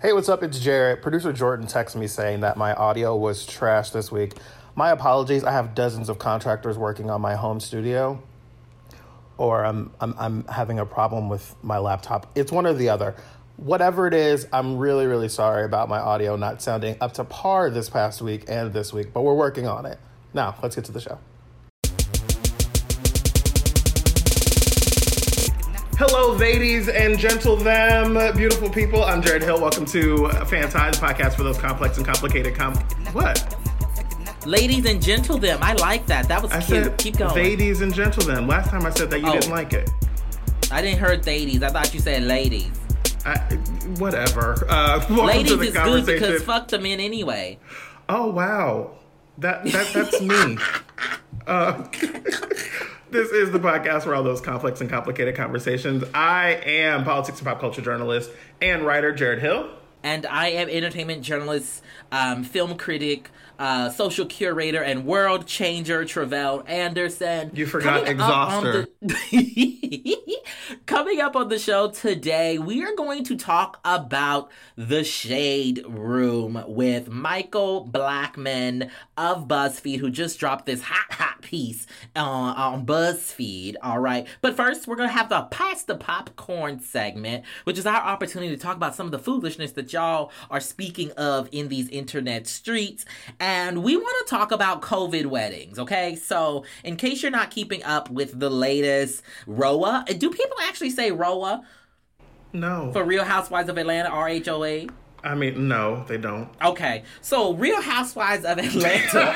Hey, what's up? It's Jarrett. Producer Jordan texted me saying that my audio was trash this week. My apologies. I have dozens of contractors working on my home studio, or I'm having a problem with my laptop. It's one or the other. Whatever it is, I'm really, really sorry about my audio not sounding up to par this past week and this week, but we're working on it. Now, let's get to the show. Hello, ladies and gentlemen, beautiful people. I'm Jared Hill. Welcome to Fan Tide, the podcast for those complex and complicated What? Ladies and gentlemen. I like that. That was cute. Keep going. Ladies and gentlemen. Last time I said that, you didn't like it. I didn't hear ladies. I thought you said ladies. Whatever. Ladies is good because fuck the men anyway. Oh, wow. That's me. This is the podcast for all those complex and complicated conversations. I am politics and pop culture journalist and writer Jared Hill. And I am entertainment journalist, film critic, social curator, and world changer Travelle Anderson. You forgot Exhauster. Coming up on the show today, we are going to talk about The Shade Room with Michael Blackmon of BuzzFeed, who just dropped this hot piece on BuzzFeed, all right? But first, we're going to have the Pass the Popcorn segment, which is our opportunity to talk about some of the foolishness that y'all are speaking of in these internet streets. And we want to talk about COVID weddings, okay? So in case you're not keeping up with the latest ROA, do people actually say ROA? No. For Real Housewives of Atlanta, RHOA? I mean, no, they don't. Okay. So Real Housewives of Atlanta,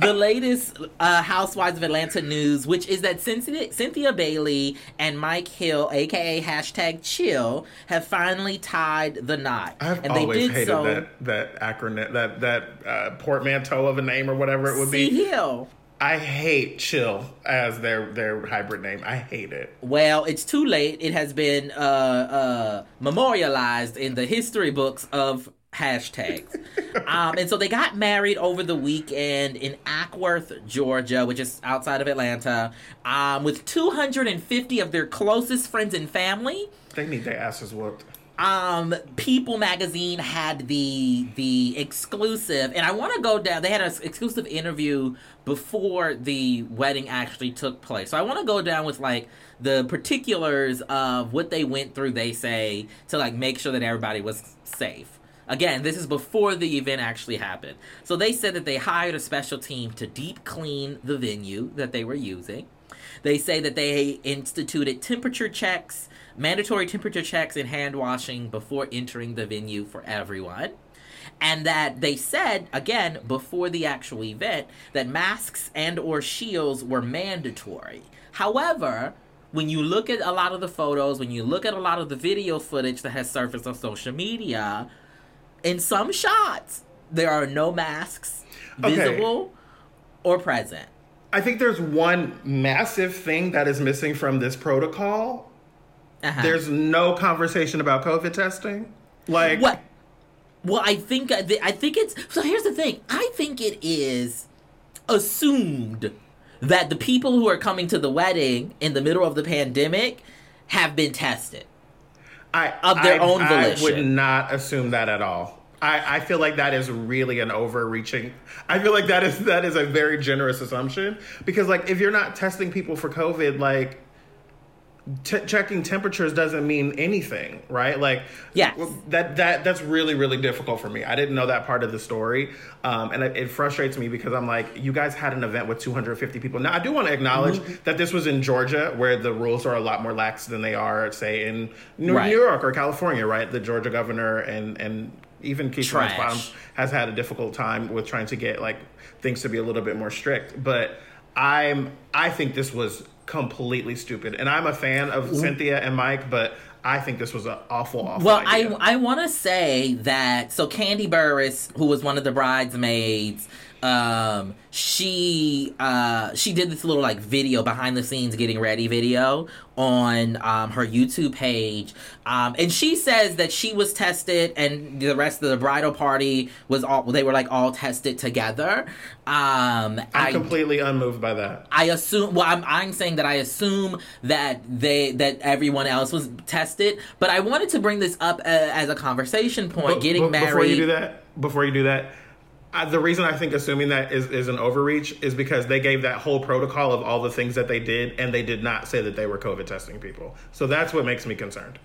the latest Housewives of Atlanta news, which is that Cynthia Bailey and Mike Hill, a.k.a. #chill, have finally tied the knot. I've always hated that acronym, that portmanteau of a name or whatever it would be. Hill. I hate chill as their hybrid name. I hate it. Well, it's too late. It has been memorialized in the history books of hashtags. And so they got married over the weekend in Acworth, Georgia, which is outside of Atlanta, with 250 of their closest friends and family. They need their asses whooped. People Magazine had the exclusive, and I want to go down. They had an exclusive interview before the wedding actually took place, so I want to go down with like the particulars of what they went through. They say to like make sure that everybody was safe. Again, this is before the event actually happened. So they said that they hired a special team to deep clean the venue that they were using. They say that they instituted mandatory temperature checks and hand washing before entering the venue for everyone. And that they said, again, before the actual event, that masks and or shields were mandatory. However, when you look at a lot of the photos, when you look at a lot of the video footage that has surfaced on social media, in some shots, there are no masks visible or present. I think there's one massive thing that is missing from this protocol. Uh-huh. There's no conversation about COVID testing. Like what? Well, I think it's. So here's the thing. I think it is assumed that the people who are coming to the wedding in the middle of the pandemic have been tested. Of their own volition. I would not assume that at all. I feel like that is really an overreaching. I feel like that is a very generous assumption, because like if you're not testing people for COVID, like checking temperatures doesn't mean anything, right? Like yes. That's really, really difficult for me. I didn't know that part of the story. And it frustrates me because I'm like, you guys had an event with 250 people. Now, I do want to acknowledge that this was in Georgia, where the rules are a lot more lax than they are, say, in New York or California, right? The Georgia governor and even Keisha Bottoms has had a difficult time with trying to get like things to be a little bit more strict. But I think this was completely stupid. And I'm a fan of Cynthia and Mike, but I think this was an awful idea. Well, I want to say that, so Candy Burris, who was one of the bridesmaids, She did this little like video, behind the scenes getting ready video on her YouTube page, and she says that she was tested and the rest of the bridal party was all, they were like all tested together. I'm completely unmoved by that. I assume, well, I'm saying that I assume that that everyone else was tested, but I wanted to bring this up as a conversation point. Getting married. Before you do that, the reason I think assuming that is an overreach is because they gave that whole protocol of all the things that they did, and they did not say that they were COVID testing people. So that's what makes me concerned.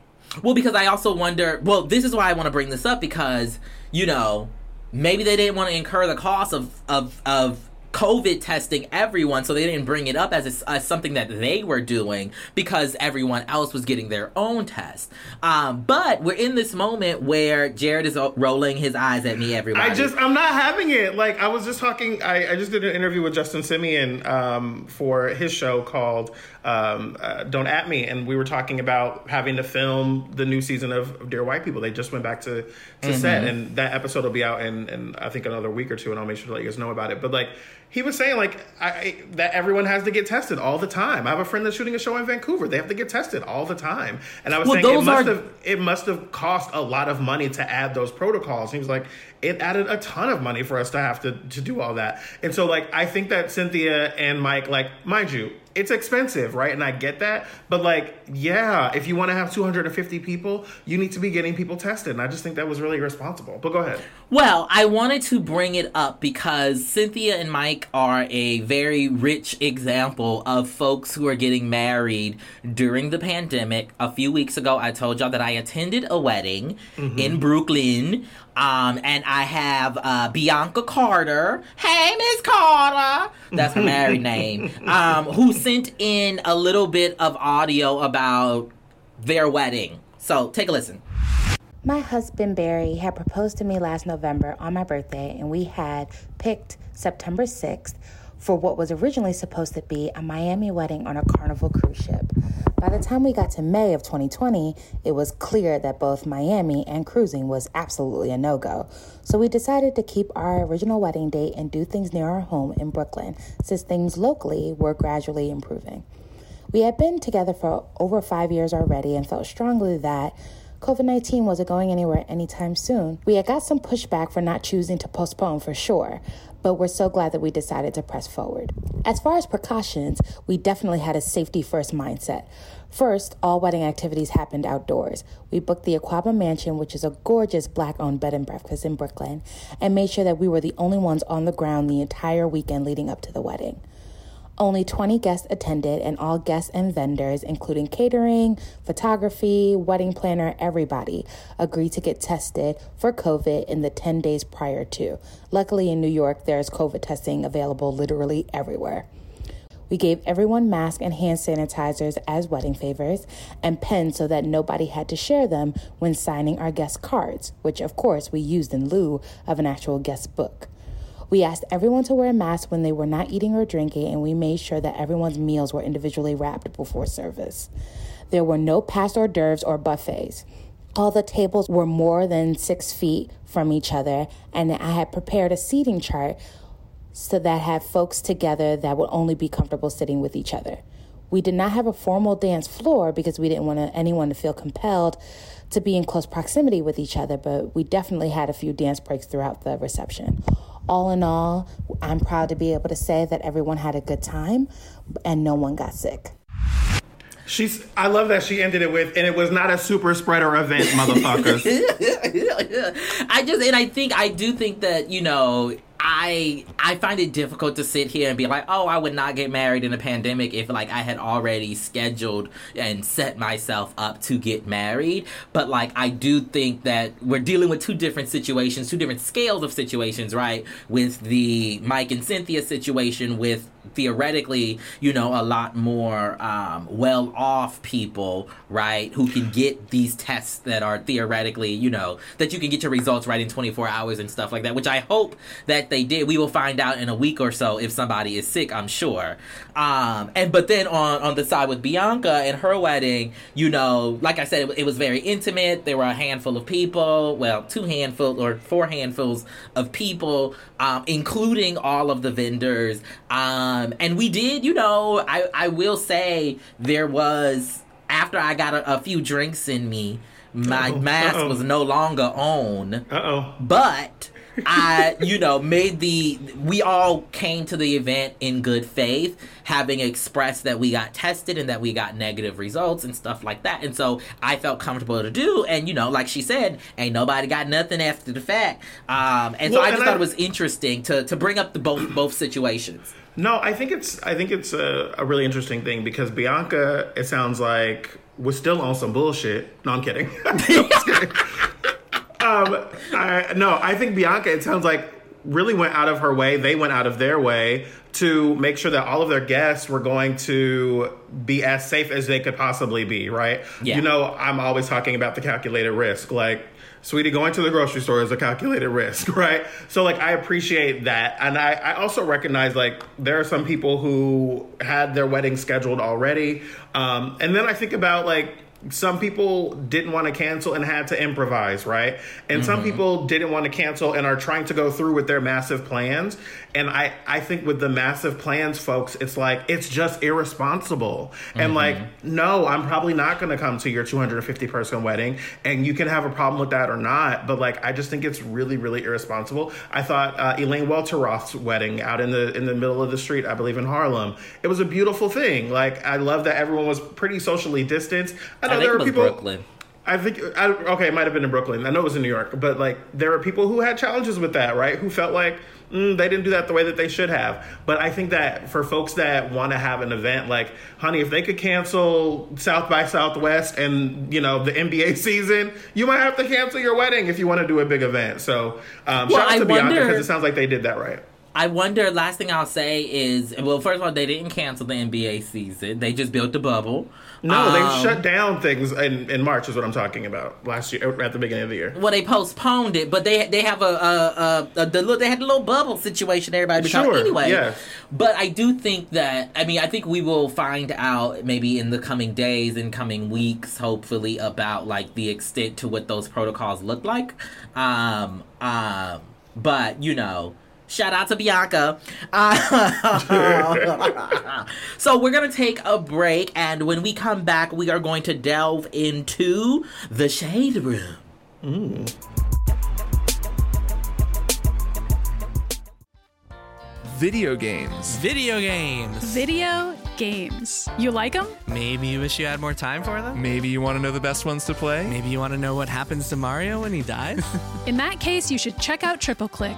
Well, because I also wonder... Well, this is why I want to bring this up, because, you know, maybe they didn't want to incur the cost of COVID testing everyone, so they didn't bring it up as something that they were doing because everyone else was getting their own test. But we're in this moment where Jared is rolling his eyes at me, everybody. I'm not having it. Like, I was just talking, I just did an interview with Justin Simien for his show called Don't At Me, and we were talking about having to film the new season of Dear White People. They just went back to mm-hmm. set, and that episode will be out in I think another week or two, and I'll make sure to let you guys know about it. But like, he was saying, like, that everyone has to get tested all the time. I have a friend that's shooting a show in Vancouver. They have to get tested all the time. And I was saying it must have cost a lot of money to add those protocols. He was like, it added a ton of money for us to have to do all that. And so, like, I think that Cynthia and Mike, like, mind you, it's expensive, right? And I get that. But, like, yeah, if you want to have 250 people, you need to be getting people tested. And I just think that was really irresponsible. But go ahead. Well, I wanted to bring it up because Cynthia and Mike are a very rich example of folks who are getting married during the pandemic. A few weeks ago, I told y'all that I attended a wedding mm-hmm. in Brooklyn. And I have Bianca Carter. Hey, Miss Carter. That's her married name. Who sent in a little bit of audio about their wedding. So take a listen. My husband, Barry, had proposed to me last November on my birthday, and we had picked September 6th for what was originally supposed to be a Miami wedding on a Carnival cruise ship. By the time we got to May of 2020, it was clear that both Miami and cruising was absolutely a no-go. So we decided to keep our original wedding date and do things near our home in Brooklyn, since things locally were gradually improving. We had been together for over 5 years already and felt strongly that COVID-19 wasn't going anywhere anytime soon. We had got some pushback for not choosing to postpone for sure, but we're so glad that we decided to press forward. As far as precautions, we definitely had a safety-first mindset. First, all wedding activities happened outdoors. We booked the Aquaba Mansion, which is a gorgeous Black-owned bed and breakfast in Brooklyn, and made sure that we were the only ones on the ground the entire weekend leading up to the wedding. Only 20 guests attended, and all guests and vendors, including catering, photography, wedding planner, everybody, agreed to get tested for COVID in the 10 days prior to. Luckily, in New York, there's COVID testing available literally everywhere. We gave everyone masks and hand sanitizers as wedding favors and pens so that nobody had to share them when signing our guest cards, which, of course, we used in lieu of an actual guest book. We asked everyone to wear a mask when they were not eating or drinking, and we made sure that everyone's meals were individually wrapped before service. There were no past hors d'oeuvres or buffets. All the tables were more than 6 feet from each other, and I had prepared a seating chart so that had folks together that would only be comfortable sitting with each other. We did not have a formal dance floor because we didn't want anyone to feel compelled to be in close proximity with each other, but we definitely had a few dance breaks throughout the reception. All in all, I'm proud to be able to say that everyone had a good time and no one got sick. I love that she ended it with, and it was not a super spreader event, motherfuckers. I do think that, you know, I find it difficult to sit here and be like, oh, I would not get married in a pandemic if, like, I had already scheduled and set myself up to get married. But, like, I do think that we're dealing with two different situations, two different scales of situations, right? With the Mike and Cynthia situation with, theoretically, you know, a lot more well-off people, right, who can get these tests that are theoretically, you know, that you can get your results right in 24 hours and stuff like that, which I hope that they did. We will find find out in a week or so if somebody is sick, I'm sure. And but then on the side with Bianca and her wedding, you know, like I said, it was very intimate. There were a handful of people, well, two handfuls or four handfuls of people, including all of the vendors. And we did, you know, I will say there was, after I got a few drinks in me, my mask was no longer on. But I, you know, we all came to the event in good faith, having expressed that we got tested and that we got negative results and stuff like that. And so I felt comfortable to do. And, you know, like she said, ain't nobody got nothing after the fact. And well, so I just thought it was interesting to bring up the both situations. No, I think it's a really interesting thing because Bianca, it sounds like, was still on some bullshit. No, I'm kidding. I think Bianca, it sounds like, really went out of her way. They went out of their way to make sure that all of their guests were going to be as safe as they could possibly be, right? Yeah. You know, I'm always talking about the calculated risk. Like, sweetie, going to the grocery store is a calculated risk, right? So, like, I appreciate that. And I also recognize, like, there are some people who had their wedding scheduled already. And then I think about, like, some people didn't want to cancel and had to improvise, right? And some people didn't want to cancel and are trying to go through with their massive plans. And I think with the massive plans, folks, it's like, it's just irresponsible. And like, no, I'm probably not going to come to your 250-person wedding. And you can have a problem with that or not. But like, I just think it's really, really irresponsible. I thought Elaine Welteroth's wedding out in the middle of the street, I believe in Harlem, it was a beautiful thing. Like, I love that everyone was pretty socially distanced. I think there were people. Brooklyn. It might have been in Brooklyn. I know it was in New York, but like there are people who had challenges with that, right? Who felt like they didn't do that the way that they should have. But I think that for folks that want to have an event, like, honey, if they could cancel South by Southwest and, you know, the NBA season, you might have to cancel your wedding if you want to do a big event. So shout out to Bianca, because it sounds like they did that right. I wonder, last thing I'll say is, well, first of all, they didn't cancel the NBA season. They just built the bubble. No, they shut down things in March is what I'm talking about, last year, at the beginning of the year. Well, they postponed it, but they have they had a little bubble situation everybody was talking anyway. Yeah. But I do think that, I mean, I think we will find out maybe in the coming days and coming weeks, hopefully, about, like, the extent to what those protocols look like. But, you know, shout out to Bianca. So we're going to take a break, and when we come back, we are going to delve into The Shade Room. Video games. You like them? Maybe you wish you had more time for them? Maybe you want to know the best ones to play? Maybe you want to know what happens to Mario when he dies? In that case, you should check out Triple Click.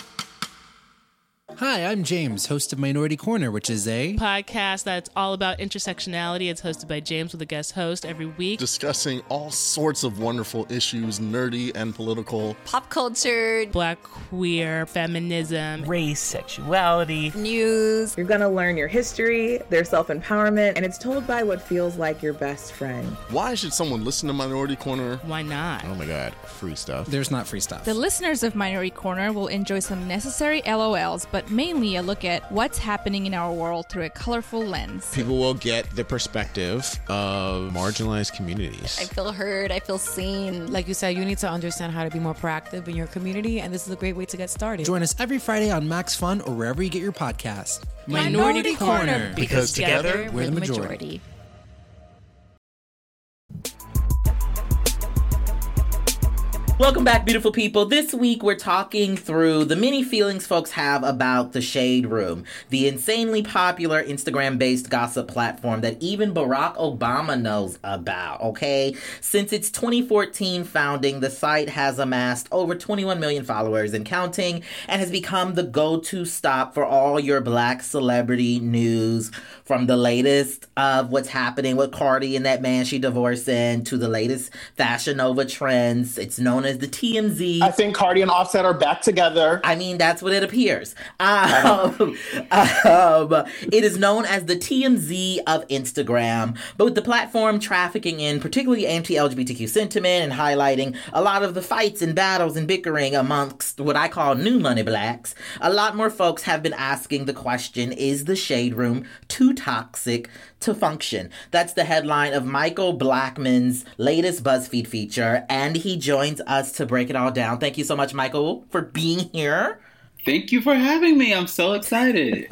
Hi, I'm James, host of Minority Corner, which is a podcast that's all about intersectionality. It's hosted by James with a guest host every week, discussing all sorts of wonderful issues, nerdy and political, pop culture, Black, queer, feminism, race, sexuality, news. You're going to learn your history, their self-empowerment, and it's told by what feels like your best friend. Why should someone listen to Minority Corner? Why not? Oh my God, free stuff. There's not free stuff. The listeners of Minority Corner will enjoy some necessary LOLs, but mainly a look at what's happening in our world through a colorful lens. People will get the perspective of marginalized communities. I feel heard. I feel seen. Like you said, you need to understand how to be more proactive in your community, and this is a great way to get started. Join us every Friday on Max Fun or wherever you get your podcast. Minority Corner, because together we're the majority. Welcome back, beautiful people. This week, we're talking through the many feelings folks have about The Shade Room, the insanely popular Instagram-based gossip platform that even Barack Obama knows about, okay? Since its 2014 founding, the site has amassed over 21 million followers and counting and has become the go-to stop for all your Black celebrity news, from the latest of what's happening with Cardi and that man she divorced in to the latest Fashion Nova trends. It's known as the TMZ. I think Cardi and Offset are back together. I mean, that's what it appears. It is known as the TMZ of Instagram, but with the platform trafficking in particularly anti-LGBTQ sentiment and highlighting a lot of the fights and battles and bickering amongst what I call new money Blacks, a lot more folks have been asking the question, is the Shade Room too toxic to function? That's the headline of Michael Blackmon's latest BuzzFeed feature, and he joins us to break it all down. Thank you so much, Michael, for being here. Thank you for having me. I'm so excited.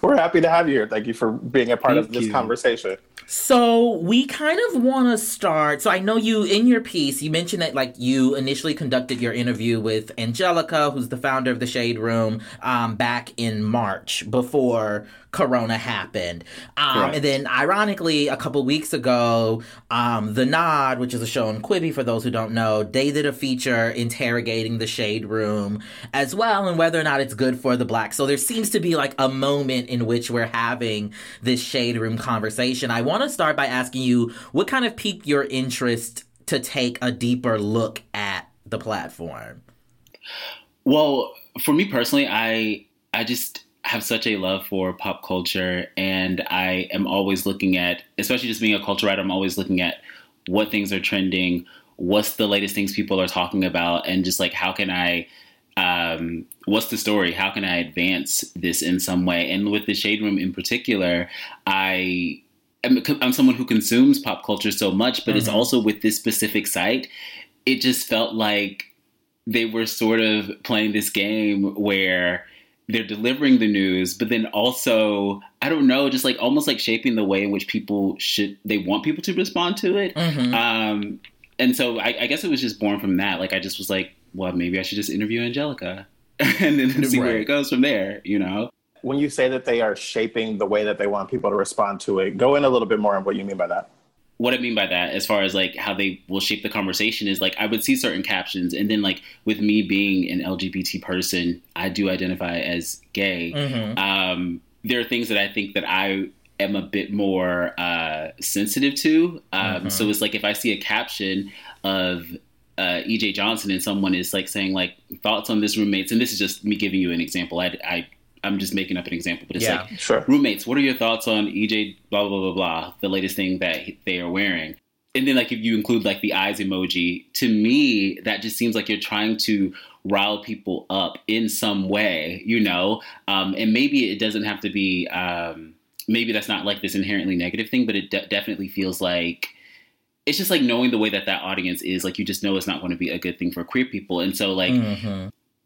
We're happy to have you here. Thank you for being a part of this conversation. So we kind of want to start. So I know you, in your piece, you mentioned that like you initially conducted your interview with Angelica, who's the founder of The Shade Room, back in March before Corona happened. And then ironically, a couple weeks ago, The Nod, which is a show on Quibi for those who don't know, they did a feature interrogating The Shade Room as well and whether or not it's good for the Blacks. So there seems to be like a moment in which we're having this Shade Room conversation. I want to start by asking you, what kind of piqued your interest to take a deeper look at the platform? Well, for me personally, I just have such a love for pop culture, and I am always looking at, especially just being a culture writer, I'm always looking at what things are trending, what's the latest things people are talking about, and just like how can I, what's the story? How can I advance this in some way? And with The Shade Room in particular, I'm someone who consumes pop culture so much, but it's also with this specific site, it just felt like they were sort of playing this game where they're delivering the news, but then also, I don't know, just like almost like shaping the way in which people should, they want people to respond to it. And so I guess it was just born from that. Like, I just was like, well, maybe I should just interview Angelica and then see where it goes from there, you know? When you say that they are shaping the way that they want people to respond to it, go in a little bit more on what you mean by that. What I mean by that, as far as like how they will shape the conversation, is like I would see certain captions, and then like with me being an LGBT person, I do identify as gay. There are things that I think that I am a bit more sensitive to. So it's like if I see a caption of EJ Johnson and someone is like saying like thoughts on this roommates, and this is just me giving you an example. I'm just making up an example, but it's roommates, what are your thoughts on EJ blah, blah, blah, blah, the latest thing that they are wearing? And then like if you include like the eyes emoji, to me, that just seems like you're trying to rile people up in some way, you know? And maybe it doesn't have to be, maybe that's not like this inherently negative thing, but it definitely feels like, it's just like knowing the way that that audience is, like you just know it's not going to be a good thing for queer people. And so like,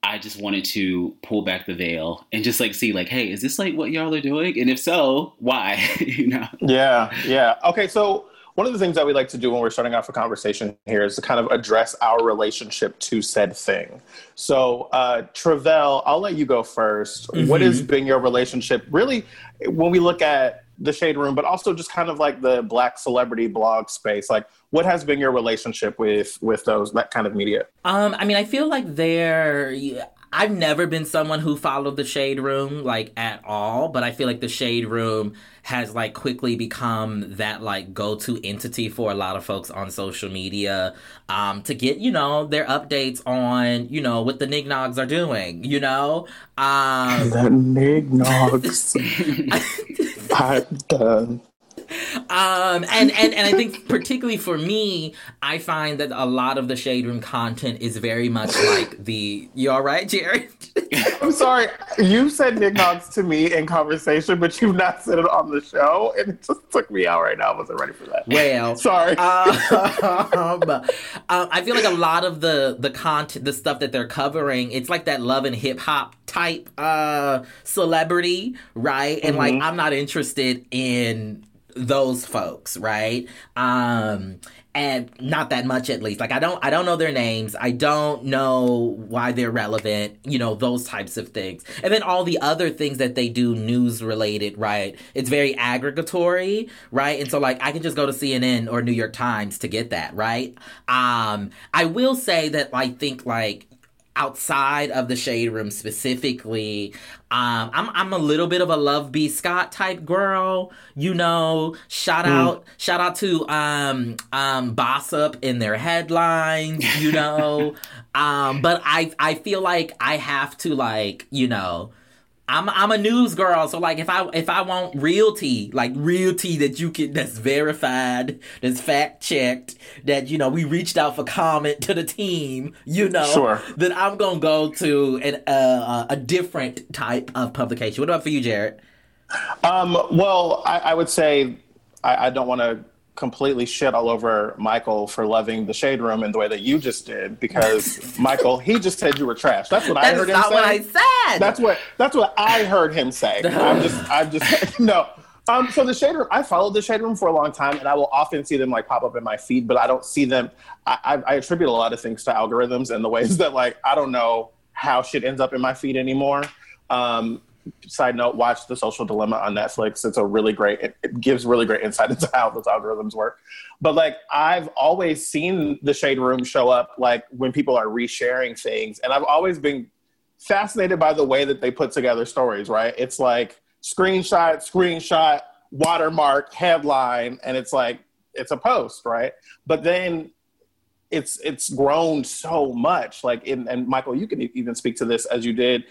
I just wanted to pull back the veil and just like see like, hey, is this like what y'all are doing? And if so, why? You know? Yeah. Okay, so one of the things that we like to do when we're starting off a conversation here is to kind of address our relationship to said thing. So Travelle, I'll let you go first. What has been your relationship really when we look at The Shade Room, but also just kind of like the Black celebrity blog space? Like, what has been your relationship with those, that kind of media? I mean, I feel like I've never been someone who followed The Shade Room, like, at all, but I feel like The Shade Room has, like, quickly become that, like, go-to entity for a lot of folks on social media to get, you know, their updates on, you know, what the nignogs are doing, you know? The nignogs. I'm done. And I think particularly for me, I find that a lot of the Shade Room content is very much like the, you all right, Jared? I'm sorry. You said nignogs to me in conversation, but you've not said it on the show. And it just took me out right now. I wasn't ready for that. Well. Sorry. I feel like a lot of the content, the stuff that they're covering, it's like that love and hip hop type celebrity, right? And like, I'm not interested in those folks, right? and not that much, at least. Like, I don't know their names. I don't know why they're relevant, you know, those types of things. And then all the other things that they do news related, right? It's very aggregatory, right? And so, like, I can just go to CNN or New York Times to get that, right? I will say that I think, like, outside of the Shade Room specifically, I'm a little bit of a Love B. Scott type girl, you know. Shout out to Bossip in their headlines, you know. But I feel like I have to, like, you know, I'm a news girl, so like if I want real tea that you can, that's verified, that's fact checked, that, you know, we reached out for comment to the team, you know, sure, then I'm gonna go to a different type of publication. What about for you, Jared? Well, I would say I don't want to completely shit all over Michael for loving the Shade Room in the way that you just did, because Michael, he just said you were trash. That's what I heard him say. That's not what I said. That's what I heard him say. I'm just no. So the Shade Room, I followed the Shade Room for a long time, and I will often see them like pop up in my feed, but I don't see them. I attribute a lot of things to algorithms and the ways that, like, I don't know how shit ends up in my feed anymore. Side note, watch The Social Dilemma on Netflix. It's a really great, it gives really great insight into how those algorithms work. But, like, I've always seen the Shade Room show up, like, when people are resharing things. And I've always been fascinated by the way that they put together stories, right? It's like screenshot, watermark, headline, and it's like, it's a post, right? But then it's grown so much. Like, and Michael, you can even speak to this as you did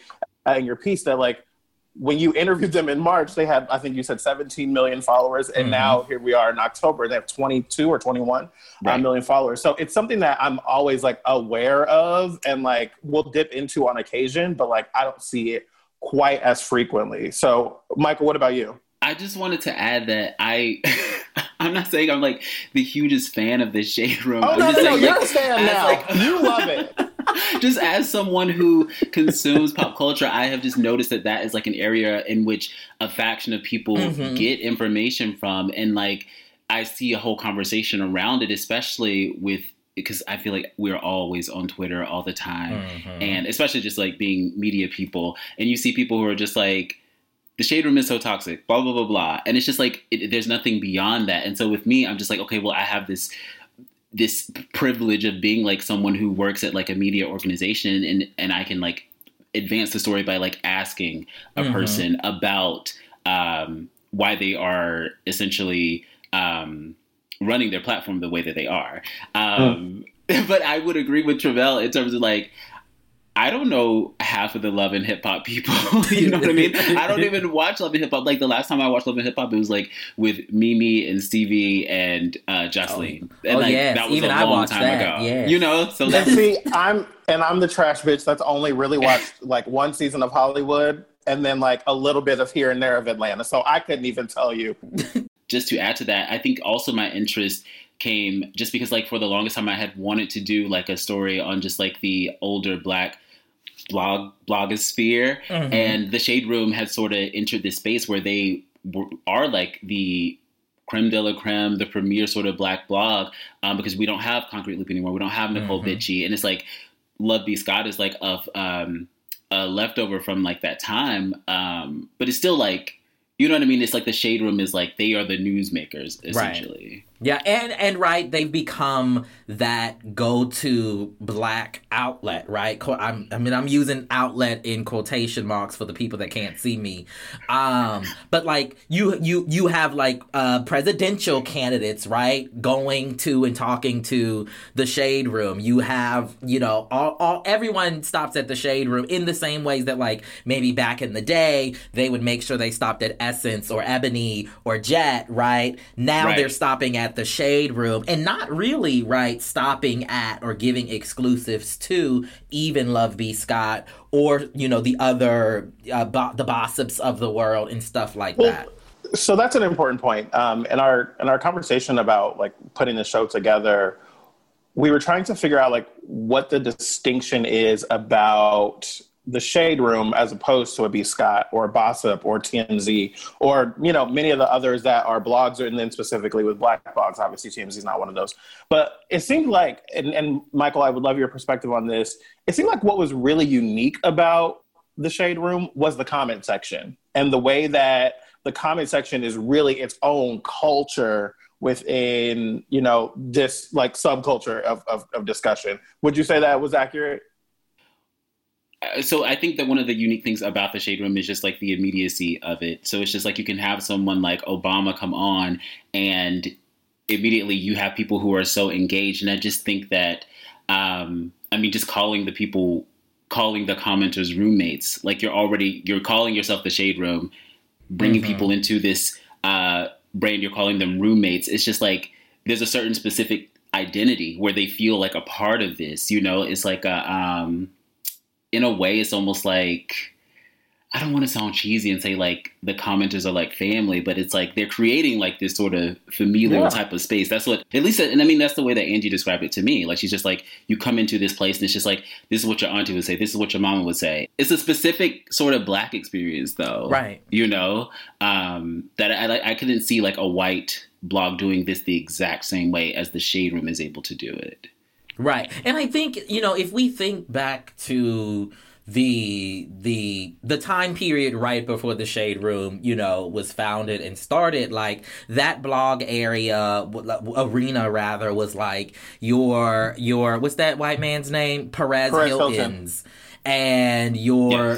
in your piece, that, like, when you interviewed them in March, they had, I think you said 17 million followers. And now here we are in October, they have 22 or 21 million followers. So it's something that I'm always, like, aware of and, like, will dip into on occasion, but, like, I don't see it quite as frequently. So Michael, what about you? I just wanted to add that I'm not saying I'm, like, the hugest fan of the Shade Room. Oh, no, like, you're a fan now. Like, you love it. Just as someone who consumes pop culture, I have just noticed that is, like, an area in which a faction of people get information from. And, like, I see a whole conversation around it, especially with, because I feel like we're always on Twitter all the time. And especially just, like, being media people. And you see people who are just like, the Shade Room is so toxic, blah, blah, blah, blah. And it's just like, there's nothing beyond that. And so with me, I'm just like, okay, well, I have this privilege of being, like, someone who works at, like, a media organization, and I can, like, advance the story by, like, asking a person about why they are essentially running their platform the way that they are. But I would agree with Travelle in terms of, like, I don't know half of the Love and Hip Hop people. You know what I mean? I don't even watch Love and Hip Hop. Like, the last time I watched Love and Hip Hop, it was, like, with Mimi and Stevie and Jocelyn. And, like, yes. That was even a long time ago. Yes. You know? So that's... See, I'm the trash bitch that's only really watched, like, one season of Hollywood and then, like, a little bit of here and there of Atlanta. So I couldn't even tell you. Just to add to that, I think also my interest came just because, like, for the longest time I had wanted to do, like, a story on just, like, the older Black blogosphere, and the Shade Room had sort of entered this space where they are, like, the creme de la creme, the premier sort of Black blog, because we don't have Concrete Loop anymore, we don't have Nicole Bitchy, and it's like Love B. Scott is, like, a leftover from, like, that time, but it's still, like, you know what I mean? It's like the Shade Room is, like, they are the newsmakers, essentially. Right. Yeah, and right, they've become that go-to Black outlet, right? I'm using outlet in quotation marks for the people that can't see me. But, like, you have, like, presidential candidates, right, going to and talking to the Shade Room. You have, you know, all everyone stops at the Shade Room in the same ways that, like, maybe back in the day, they would make sure they stopped at Essence or Ebony or Jet, right? Now they're stopping at the Shade Room and not really, right, stopping at or giving exclusives to even Love B. Scott or, you know, the other, the Bossops of the world and stuff like that. So that's an important point. In our conversation about, like, putting the show together, we were trying to figure out, like, what the distinction is about The Shade Room as opposed to a B. Scott or Bossip or TMZ or, you know, many of the others that are blogs, and then specifically with Black blogs, obviously TMZ is not one of those. But it seemed like, and Michael, I would love your perspective on this. It seemed like what was really unique about The Shade Room was the comment section and the way that the comment section is really its own culture within, you know, this like subculture of discussion. Would you say that was accurate? So I think that one of the unique things about The Shade Room is just like the immediacy of it. So it's just like you can have someone like Obama come on and immediately you have people who are so engaged. And I just think that, I mean, just calling the commenters roommates, like you're calling yourself The Shade Room, bringing people into this brand, you're calling them roommates. It's just like there's a certain specific identity where they feel like a part of this, you know. It's like a... in a way, it's almost like, I don't want to sound cheesy and say like the commenters are like family, but it's like they're creating like this sort of familial type of space. That's what, at least, and I mean, that's the way that Angie described it to me. Like, she's just like, you come into this place and it's just like, this is what your auntie would say. This is what your mama would say. It's a specific sort of Black experience though. Right. You know, that I couldn't see like a white blog doing this the exact same way as The Shade Room is able to do it. Right. And I think, you know, if we think back to the time period right before The Shade Room, you know, was founded and started, like that blog arena was like your what's that white man's name? Perez Hilton's. Hilton. And your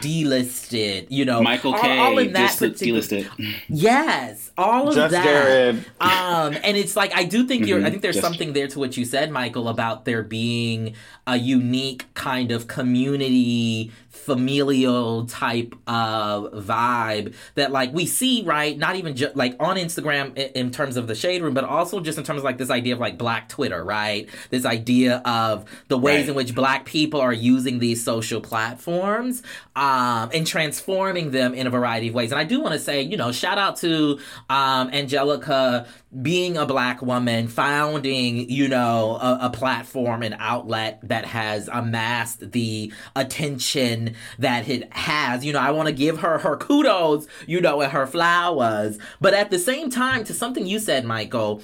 delisted, you know, Michael K. All in that delisted. Yes, all of just that. Jared. And it's like I do think I think there's something there to what you said, Michael, about there being a unique kind of community, familial type of vibe that like we see, right? Not even just like on Instagram in terms of The Shade Room, but also just in terms of like this idea of like Black Twitter, right? This idea of the ways in which Black people are using these social platforms and transforming them in a variety of ways. And I do want to say, you know, shout out to Angelica, being a Black woman, founding, you know, a platform, an outlet that has amassed the attention that it has. You know, I want to give her kudos, you know, and her flowers. But at the same time, to something you said, Michael,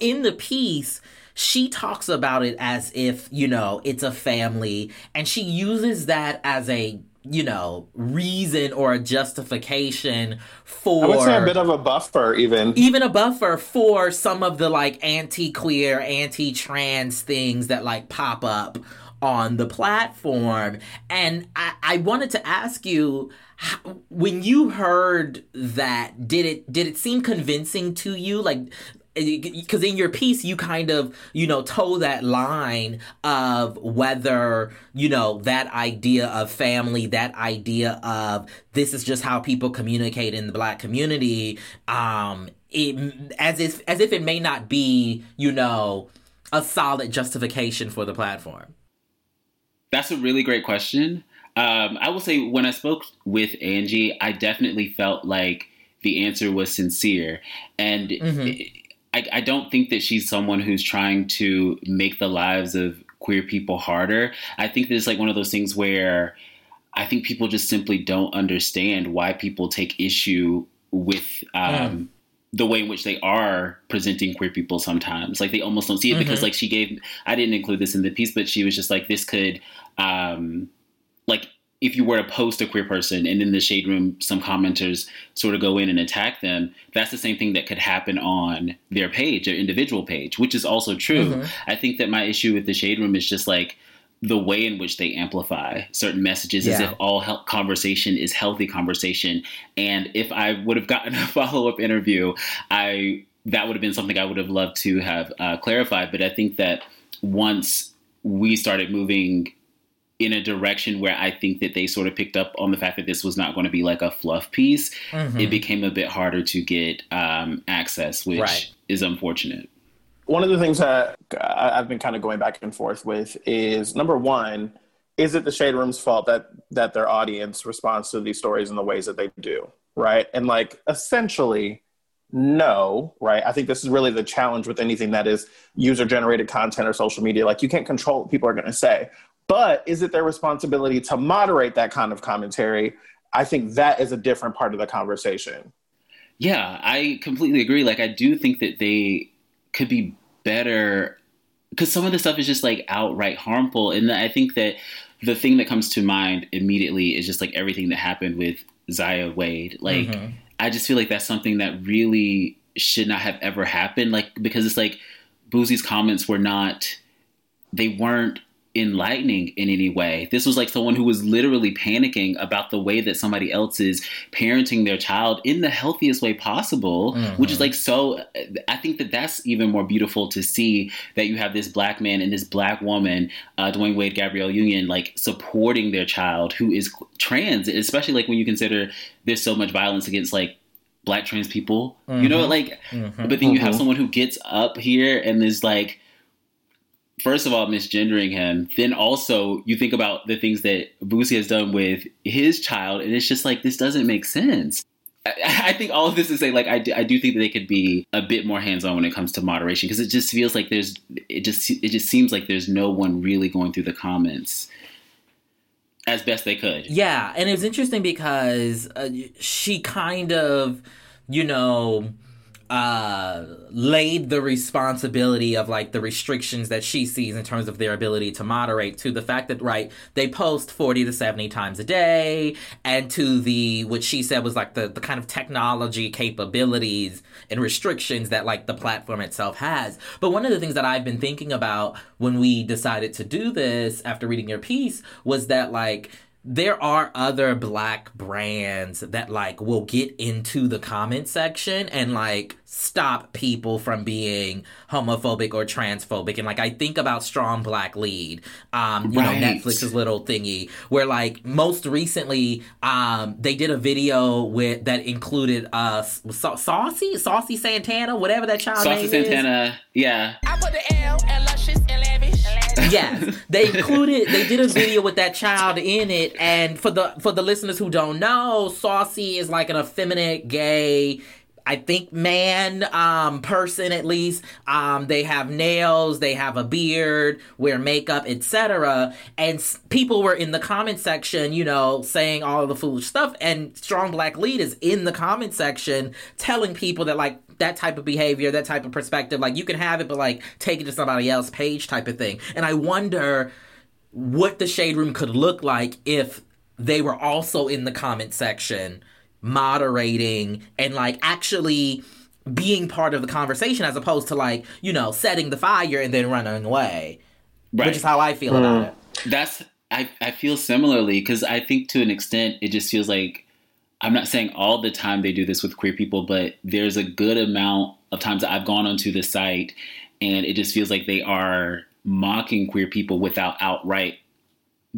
in the piece, she talks about it as if, you know, it's a family, and she uses that as a, you know, reason or a justification for... I would say a bit of a buffer, even. Even a buffer for some of the, like, anti-queer, anti-trans things that, like, pop up on the platform. And I wanted to ask you, when you heard that, did it seem convincing to you? Like... Because in your piece, you kind of, you know, toe that line of whether, you know, that idea of family, that idea of this is just how people communicate in the Black community, as if it may not be, you know, a solid justification for the platform. That's a really great question. I will say when I spoke with Angie, I definitely felt like the answer was sincere. And I don't think that she's someone who's trying to make the lives of queer people harder. I think that it's like one of those things where I think people just simply don't understand why people take issue with the way in which they are presenting queer people sometimes. Like they almost don't see it because like she gave, I didn't include this in the piece, but she was just like, this could like, if you were to post a queer person and in The Shade Room, some commenters sort of go in and attack them, that's the same thing that could happen on their page, their individual page, which is also true. I think that my issue with The Shade Room is just like the way in which they amplify certain messages as if all conversation is healthy conversation. And if I would have gotten a follow-up interview, that would have been something I would have loved to have clarified. But I think that once we started moving in a direction where I think that they sort of picked up on the fact that this was not going to be like a fluff piece, it became a bit harder to get access, which is unfortunate. One of the things that I've been kind of going back and forth with is, number one, is it The Shade Room's fault that their audience responds to these stories in the ways that they do, right? And like, essentially, no, right? I think this is really the challenge with anything that is user-generated content or social media. Like, you can't control what people are going to say. But is it their responsibility to moderate that kind of commentary? I think that is a different part of the conversation. Yeah, I completely agree. Like, I do think that they could be better, because some of the stuff is just like outright harmful. And I think that the thing that comes to mind immediately is just like everything that happened with Zaya Wade. Like, mm-hmm. I just feel like that's something that really should not have ever happened. Like, because it's like Boosie's comments were not, they weren't enlightening in any way. This was like someone who was literally panicking about the way that somebody else is parenting their child in the healthiest way possible, mm-hmm. which is like, so I think that that's even more beautiful to see, that you have this Black man and this Black woman, Dwayne Wade, Gabrielle Union, like supporting their child who is trans, especially like when you consider there's so much violence against like Black trans people, mm-hmm. you know, like, mm-hmm. but then you have someone who gets up here and is like, first of all, misgendering him. Then also, you think about the things that Boosie has done with his child, and it's just like, this doesn't make sense. I think all of this is saying, like, I do think that they could be a bit more hands-on when it comes to moderation, because it just feels like it just seems like there's no one really going through the comments as best they could. Yeah, and it was interesting because she kind of, you know, laid the responsibility of like the restrictions that she sees in terms of their ability to moderate to the fact that, right, they post 40 to 70 times a day, and to the, what she said was like the kind of technology capabilities and restrictions that like the platform itself has. But one of the things that I've been thinking about when we decided to do this after reading your piece was that like, there are other Black brands that, like, will get into the comment section and, like, stop people from being homophobic or transphobic. And, like, I think about Strong Black Lead, you know, Netflix's little thingy, where, like, most recently they did a video with that included Saucy Santana, whatever that child's name is. Saucy Santana, yeah. I put the L and Luscious and Lavish. Yes, they did a video with that child in it, and for the listeners who don't know, Saucy is like an effeminate gay, I think, man, person at least. They have nails, they have a beard, wear makeup, etc. And people were in the comment section, you know, saying all of the foolish stuff. And Strong Black Lead is in the comment section telling people that, like, that type of behavior, that type of perspective, like, you can have it, but, like, take it to somebody else's page type of thing. And I wonder what the Shade Room could look like if they were also in the comment section moderating and, like, actually being part of the conversation, as opposed to, like, you know, setting the fire and then running away, right, which is how I feel about it. That's, I feel similarly, because I think to an extent it just feels like, I'm not saying all the time they do this with queer people, but there's a good amount of times that I've gone onto the site and it just feels like they are mocking queer people without outright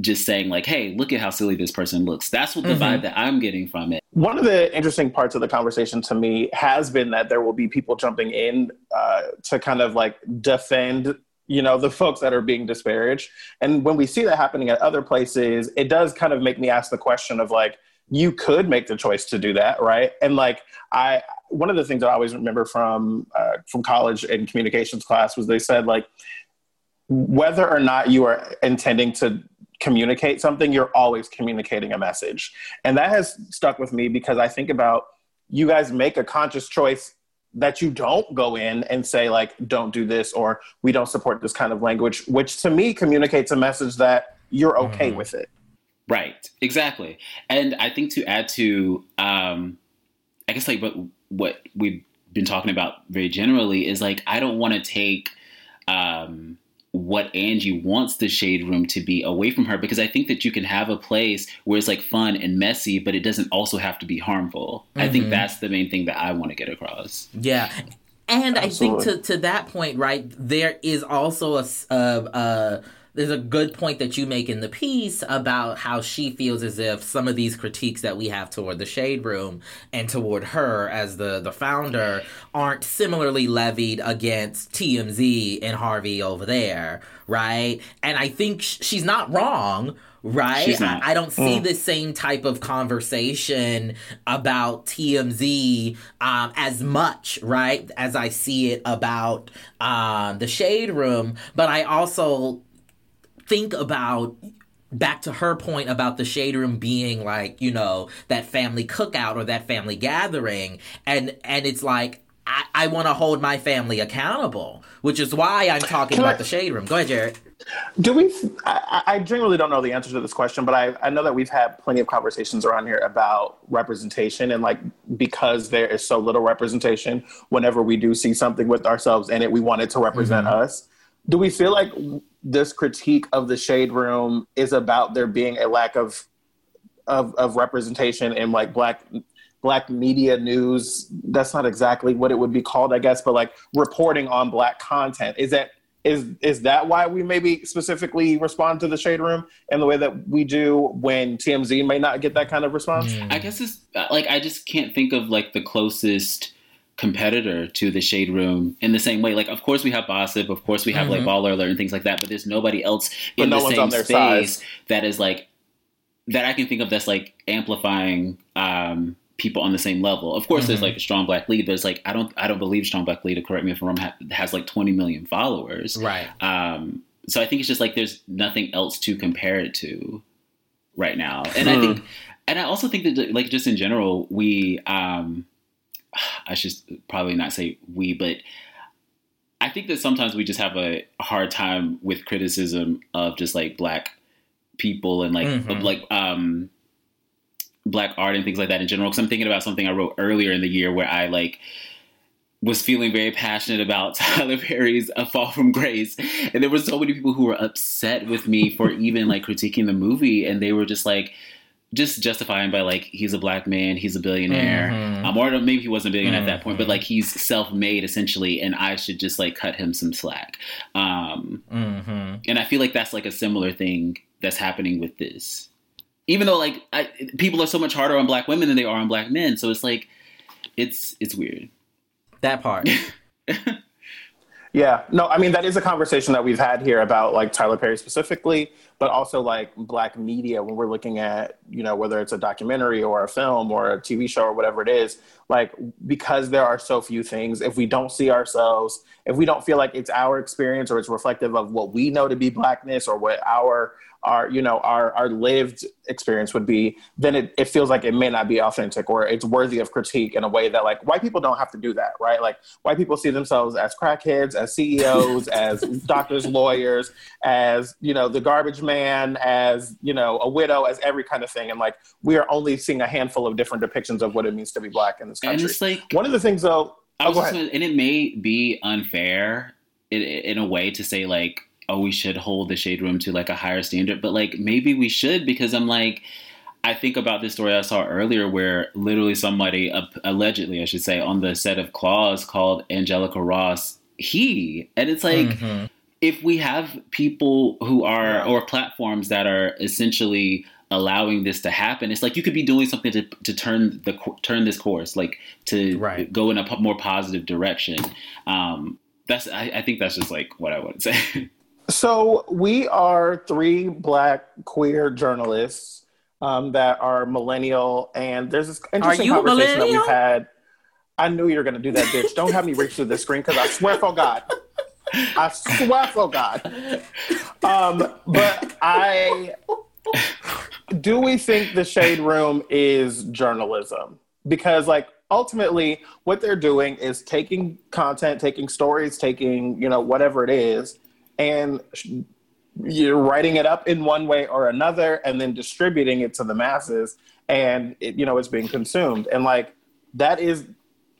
just saying, like, hey, look at how silly this person looks. That's what the vibe that I'm getting from it. One of the interesting parts of the conversation to me has been that there will be people jumping in to kind of like defend, you know, the folks that are being disparaged. And when we see that happening at other places, it does kind of make me ask the question of, like, you could make the choice to do that, right? And like, one of the things I always remember from college in communications class was they said, like, whether or not you are intending to communicate something, you're always communicating a message. And that has stuck with me, because I think about, you guys make a conscious choice that you don't go in and say, like, don't do this, or we don't support this kind of language, which to me communicates a message that you're okay with it. Right, exactly. And I think to add to, I guess, like, but what we've been talking about very generally is, like, I don't want to take what Angie wants the Shade Room to be away from her, because I think that you can have a place where it's like fun and messy, but it doesn't also have to be harmful. I think that's the main thing that I want to get across. Yeah. And absolutely. I think to that point, right, there is also there's a good point that you make in the piece about how she feels as if some of these critiques that we have toward the Shade Room and toward her as the founder aren't similarly levied against TMZ and Harvey over there, right? And I think she's not wrong, right? I don't see the same type of conversation about TMZ as much, right, as I see it about the Shade Room. But I also think about, back to her point about the Shade Room being like, you know, that family cookout or that family gathering, and it's like, I want to hold my family accountable, which is why I'm talking about the Shade Room. Go ahead, Jared. Do we? I generally don't know the answer to this question, but I know that we've had plenty of conversations around here about representation, and like, because there is so little representation, whenever we do see something with ourselves in it, we want it to represent us. Do we feel like this critique of the Shade Room is about there being a lack of representation in like Black media news? That's not exactly what it would be called, I guess, but like reporting on Black content. Is that why we maybe specifically respond to the Shade Room in the way that we do when TMZ may not get that kind of response? I guess it's like, I just can't think of like the closest competitor to the Shade Room in the same way. Like, of course we have Bossip, of course we have like Baller Alert and things like that, but there's nobody else in the same space that is like, that I can think of that's like amplifying people on the same level. Of course, there's like a Strong Black Lead. There's like, I don't believe Strong Black Lead, correct me if I'm wrong, has like 20 million followers. Right. So I think it's just like, there's nothing else to compare it to right now. And I also think that like, just in general, we, I should probably not say we, but I think that sometimes we just have a hard time with criticism of just like Black people and like, Black art and things like that in general. Because I'm thinking about something I wrote earlier in the year where I like was feeling very passionate about Tyler Perry's A Fall from Grace, and there were so many people who were upset with me for even like critiquing the movie, and they were just like justifying by like, he's a Black man, he's a billionaire, or maybe he wasn't a billionaire at that point, but like he's self-made essentially, and I should just like cut him some slack. And I feel like that's like a similar thing that's happening with this. Even though, like, people are so much harder on Black women than they are on Black men. So it's like, it's weird. That part. Yeah. No, I mean, that is a conversation that we've had here about, like, Tyler Perry specifically, but also, like, Black media when we're looking at, you know, whether it's a documentary or a film or a TV show or whatever it is, like, because there are so few things, if we don't see ourselves, if we don't feel like it's our experience or it's reflective of what we know to be Blackness or what our you know, our lived experience would be, then it feels like it may not be authentic or it's worthy of critique in a way that, like, white people don't have to do that, right? Like, white people see themselves as crackheads, as CEOs, as doctors, lawyers, as, you know, the garbage man, as, you know, a widow, as every kind of thing. And, like, we are only seeing a handful of different depictions of what it means to be Black in this country. And it's like... One of the things, though... and it may be unfair in a way to say, like, oh, we should hold the Shade Room to like a higher standard, but like maybe we should, because I'm like, I think about this story I saw earlier where literally somebody allegedly, I should say, on the set of Claws called Angelica Ross he, and it's like, if we have people who are, or platforms that are essentially allowing this to happen, it's like you could be doing something to turn this course, like to go in a more positive direction. That's, I think that's just like what I would say. So we are three Black queer journalists that are millennial, and there's this interesting conversation that we've had. I knew you were going to do that, bitch. Don't have me reach through the screen, because I swear for God. I swear for God. Do we think the Shade Room is journalism? Because, like, ultimately, what they're doing is taking content, taking stories, taking, you know, whatever it is, and you're writing it up in one way or another and then distributing it to the masses, and it, you know, it's being consumed. And like, that is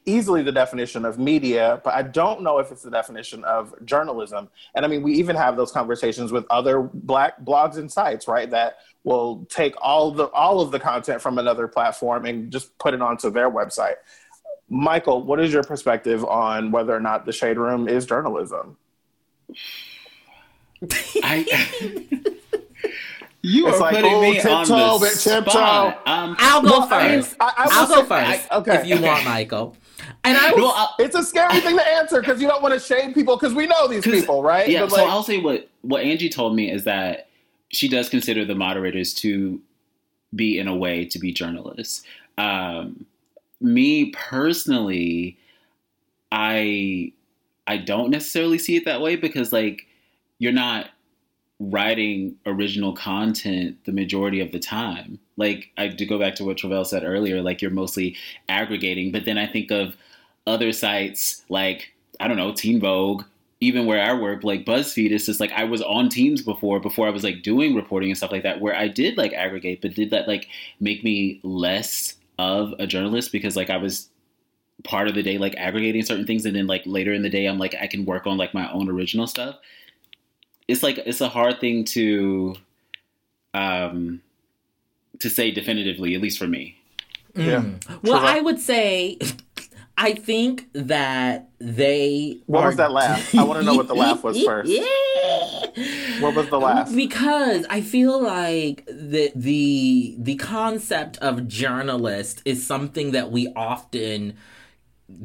easily the definition of media, but I don't know if it's the definition of journalism. And I mean, we even have those conversations with other Black blogs and sites, right? That will take all of the content from another platform and just put it onto their website. Michael, what is your perspective on whether or not the Shade Room is journalism? You it's are like, putting me on the spot. I'll go first. I'll go first. Okay. If you want, Michael. And it's a scary thing to answer, because you don't want to shame people, because we know these people, right? Yeah, but like, so I'll say what Angie told me is that she does consider the moderators to be, in a way, to be journalists. Me personally, I don't necessarily see it that way, because like, you're not writing original content the majority of the time. Like, I do go back to what Travelle said earlier, like you're mostly aggregating. But then I think of other sites like, I don't know, Teen Vogue, even where I work, like BuzzFeed, it's just like I was on teams before I was like doing reporting and stuff like that, where I did like aggregate, but did that like make me less of a journalist because like I was part of the day like aggregating certain things, and then like later in the day I'm like I can work on like my own original stuff. It's like it's a hard thing to say definitively, at least for me. Yeah. Well, I would say I think that they... What was that laugh? I want to know what the laugh was first. Yeah. What was the laugh? Because I feel like the concept of journalist is something that we often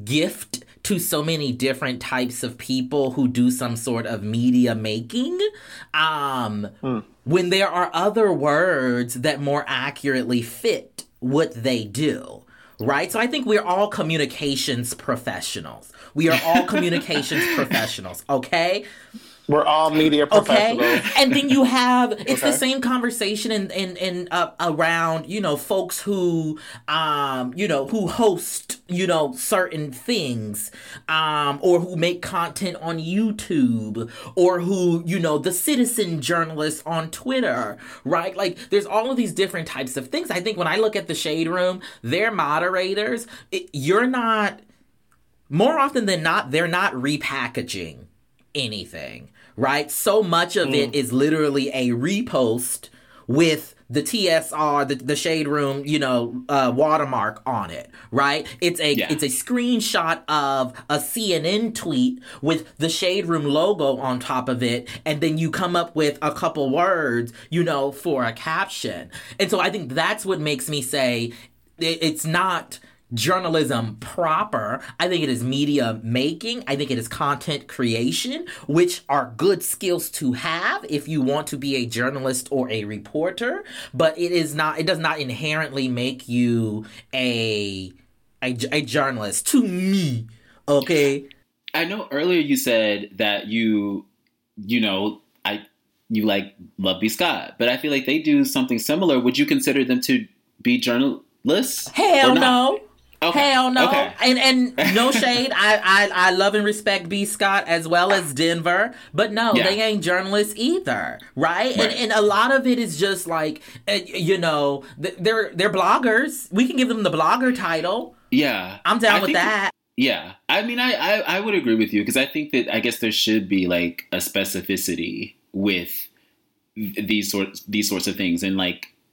gift to so many different types of people who do some sort of media making. When there are other words that more accurately fit what they do. Right? So I think we're all communications professionals. We are all communications professionals, okay? We're all media professionals. Okay? And then you have, it's the same conversation in around, you know, folks who, you know, who host, you know, certain things, or who make content on YouTube, or who, you know, the citizen journalists on Twitter, right? Like, there's all of these different types of things. I think when I look at the Shade Room, their moderators, you're not, more often than not, they're not repackaging anything. Right? So much of it is literally a repost with the TSR, the Shade Room, you know, watermark on it, right? It's a screenshot of a CNN tweet with the Shade Room logo on top of it, and then you come up with a couple words, you know, for a caption. And so I think that's what makes me say it's not journalism proper. I think it is media making. I think it is content creation, which are good skills to have if you want to be a journalist or a reporter, but it does not inherently make you a journalist, to me. Okay. I know earlier you said that you like Love B. Scott, but I feel like they do something similar. Would you consider them to be journalists? Hell no. Okay. Hell no. Okay. And no shade. I love and respect B. Scott as well as Denver. But no, they ain't journalists either. Right? And a lot of it is just like, you know, they're bloggers. We can give them the blogger title. Yeah. I'm down with that. Yeah. I mean, I would agree with you, because I think that I guess there should be like a specificity with these sorts of things. And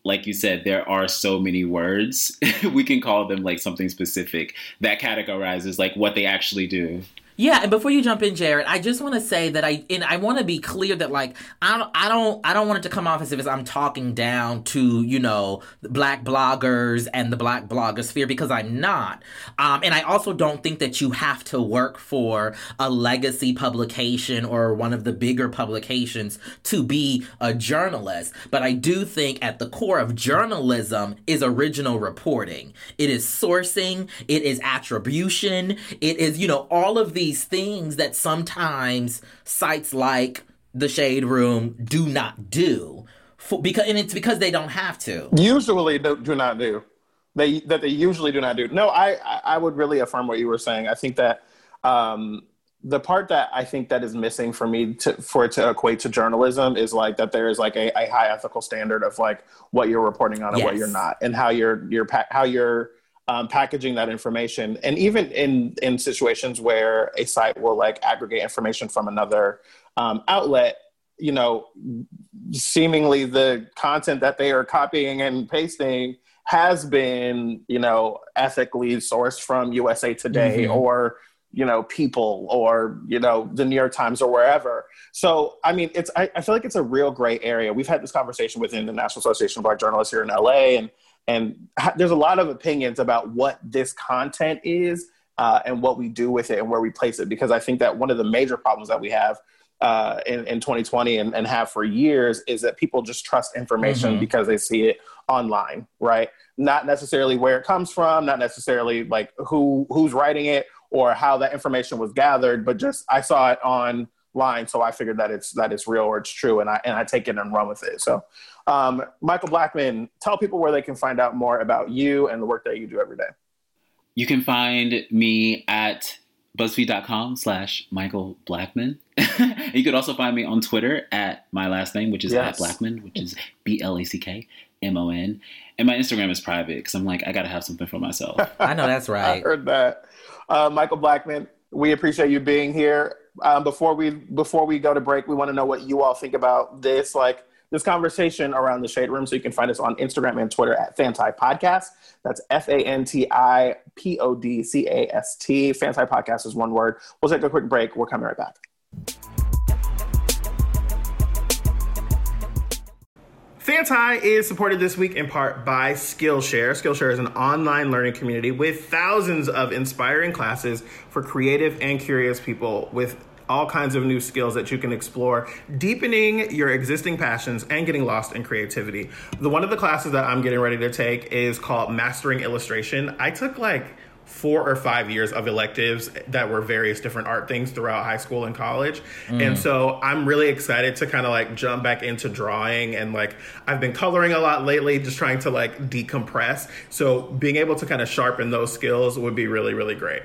like you said, there are so many words. We can call them like something specific that categorizes like what they actually do. Yeah, and before you jump in, Jared, I just want to say that I want to be clear that like I don't want it to come off as if I'm talking down to, you know, Black bloggers and the Black blogosphere, because I'm not. And I also don't think that you have to work for a legacy publication or one of the bigger publications to be a journalist. But I do think at the core of journalism is original reporting. It is sourcing. It is attribution. It is, you know, all of these things that sometimes sites like the Shade Room do not do, because they don't have to. Usually do not do. They usually do not do. No, I would really affirm what you were saying. I think that the part that I think that is missing for me for it to equate to journalism is like that there is like a high ethical standard of like what you're reporting on and what you're not, and how you're packaging that information. And even in situations where a site will like aggregate information from another outlet, you know, seemingly the content that they are copying and pasting has been, you know, ethically sourced from USA Today or, you know, People, or, you know, the New York Times or wherever. So, I mean, I feel like it's a real gray area. We've had this conversation within the National Association of Black Journalists here in LA, and there's a lot of opinions about what this content is and what we do with it and where we place it. Because I think that one of the major problems that we have in 2020 and have for years is that people just trust information because they see it online, right? Not necessarily where it comes from, not necessarily like who's writing it or how that information was gathered, but just I saw it on line. So I figured that it's real or it's true, and I take it and run with it. So Michael Blackmon, tell people where they can find out more about you and the work that you do every day. You can find me at BuzzFeed.com/Michael Blackmon. You could also find me on Twitter at my last name, which is at Blackmon, which is BlackMon. And my Instagram is private because I'm like, I got to have something for myself. I know that's right. I heard that. Michael Blackmon, we appreciate you being here. Before we go to break, we want to know what you all think about this, like this conversation around the Shade Room. So you can find us on Instagram and Twitter at Fan Tide Podcast. That's FANTIPODCAST. Fan Tide Podcast is one word. We'll take a quick break. We're coming right back. Fan Tide is supported this week in part by Skillshare. Skillshare is an online learning community with thousands of inspiring classes for creative and curious people with all kinds of new skills that you can explore, deepening your existing passions and getting lost in creativity. One of the classes that I'm getting ready to take is called Mastering Illustration. I took like 4 or 5 years of electives that were various different art things throughout high school and college. And so I'm really excited to kind of like jump back into drawing, and like I've been coloring a lot lately, just trying to like decompress. So being able to kind of sharpen those skills would be really, really great.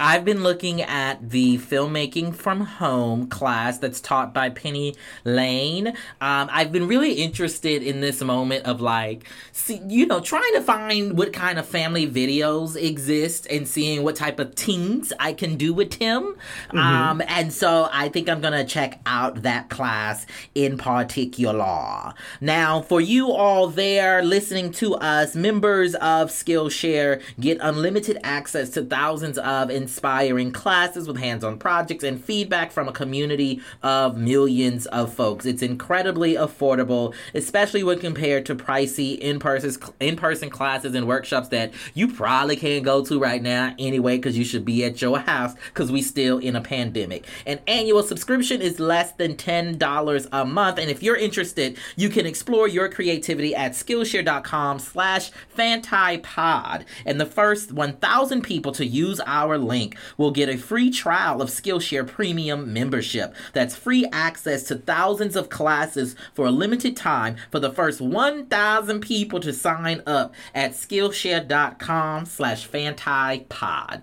I've been looking at the filmmaking from home class that's taught by Penny Lane. I've been really interested in this moment of like, trying to find what kind of family videos exist and seeing what type of things I can do with them. Mm-hmm. And so I think I'm going to check out that class in particular. Now, for you all there listening to us, members of Skillshare get unlimited access to thousands of inspiring classes with hands-on projects and feedback from a community of millions of folks. It's incredibly affordable, especially when compared to pricey in-person classes and workshops that you probably can't go to right now anyway because you should be at your house because we still in a pandemic. An annual subscription is less than $10 a month, and if you're interested, you can explore your creativity at Skillshare.com/FantiPod, and the first 1,000 people to use our link will get a free trial of Skillshare Premium membership. That's free access to thousands of classes for a limited time for the first 1,000 people to sign up at Skillshare.com/FantiPod.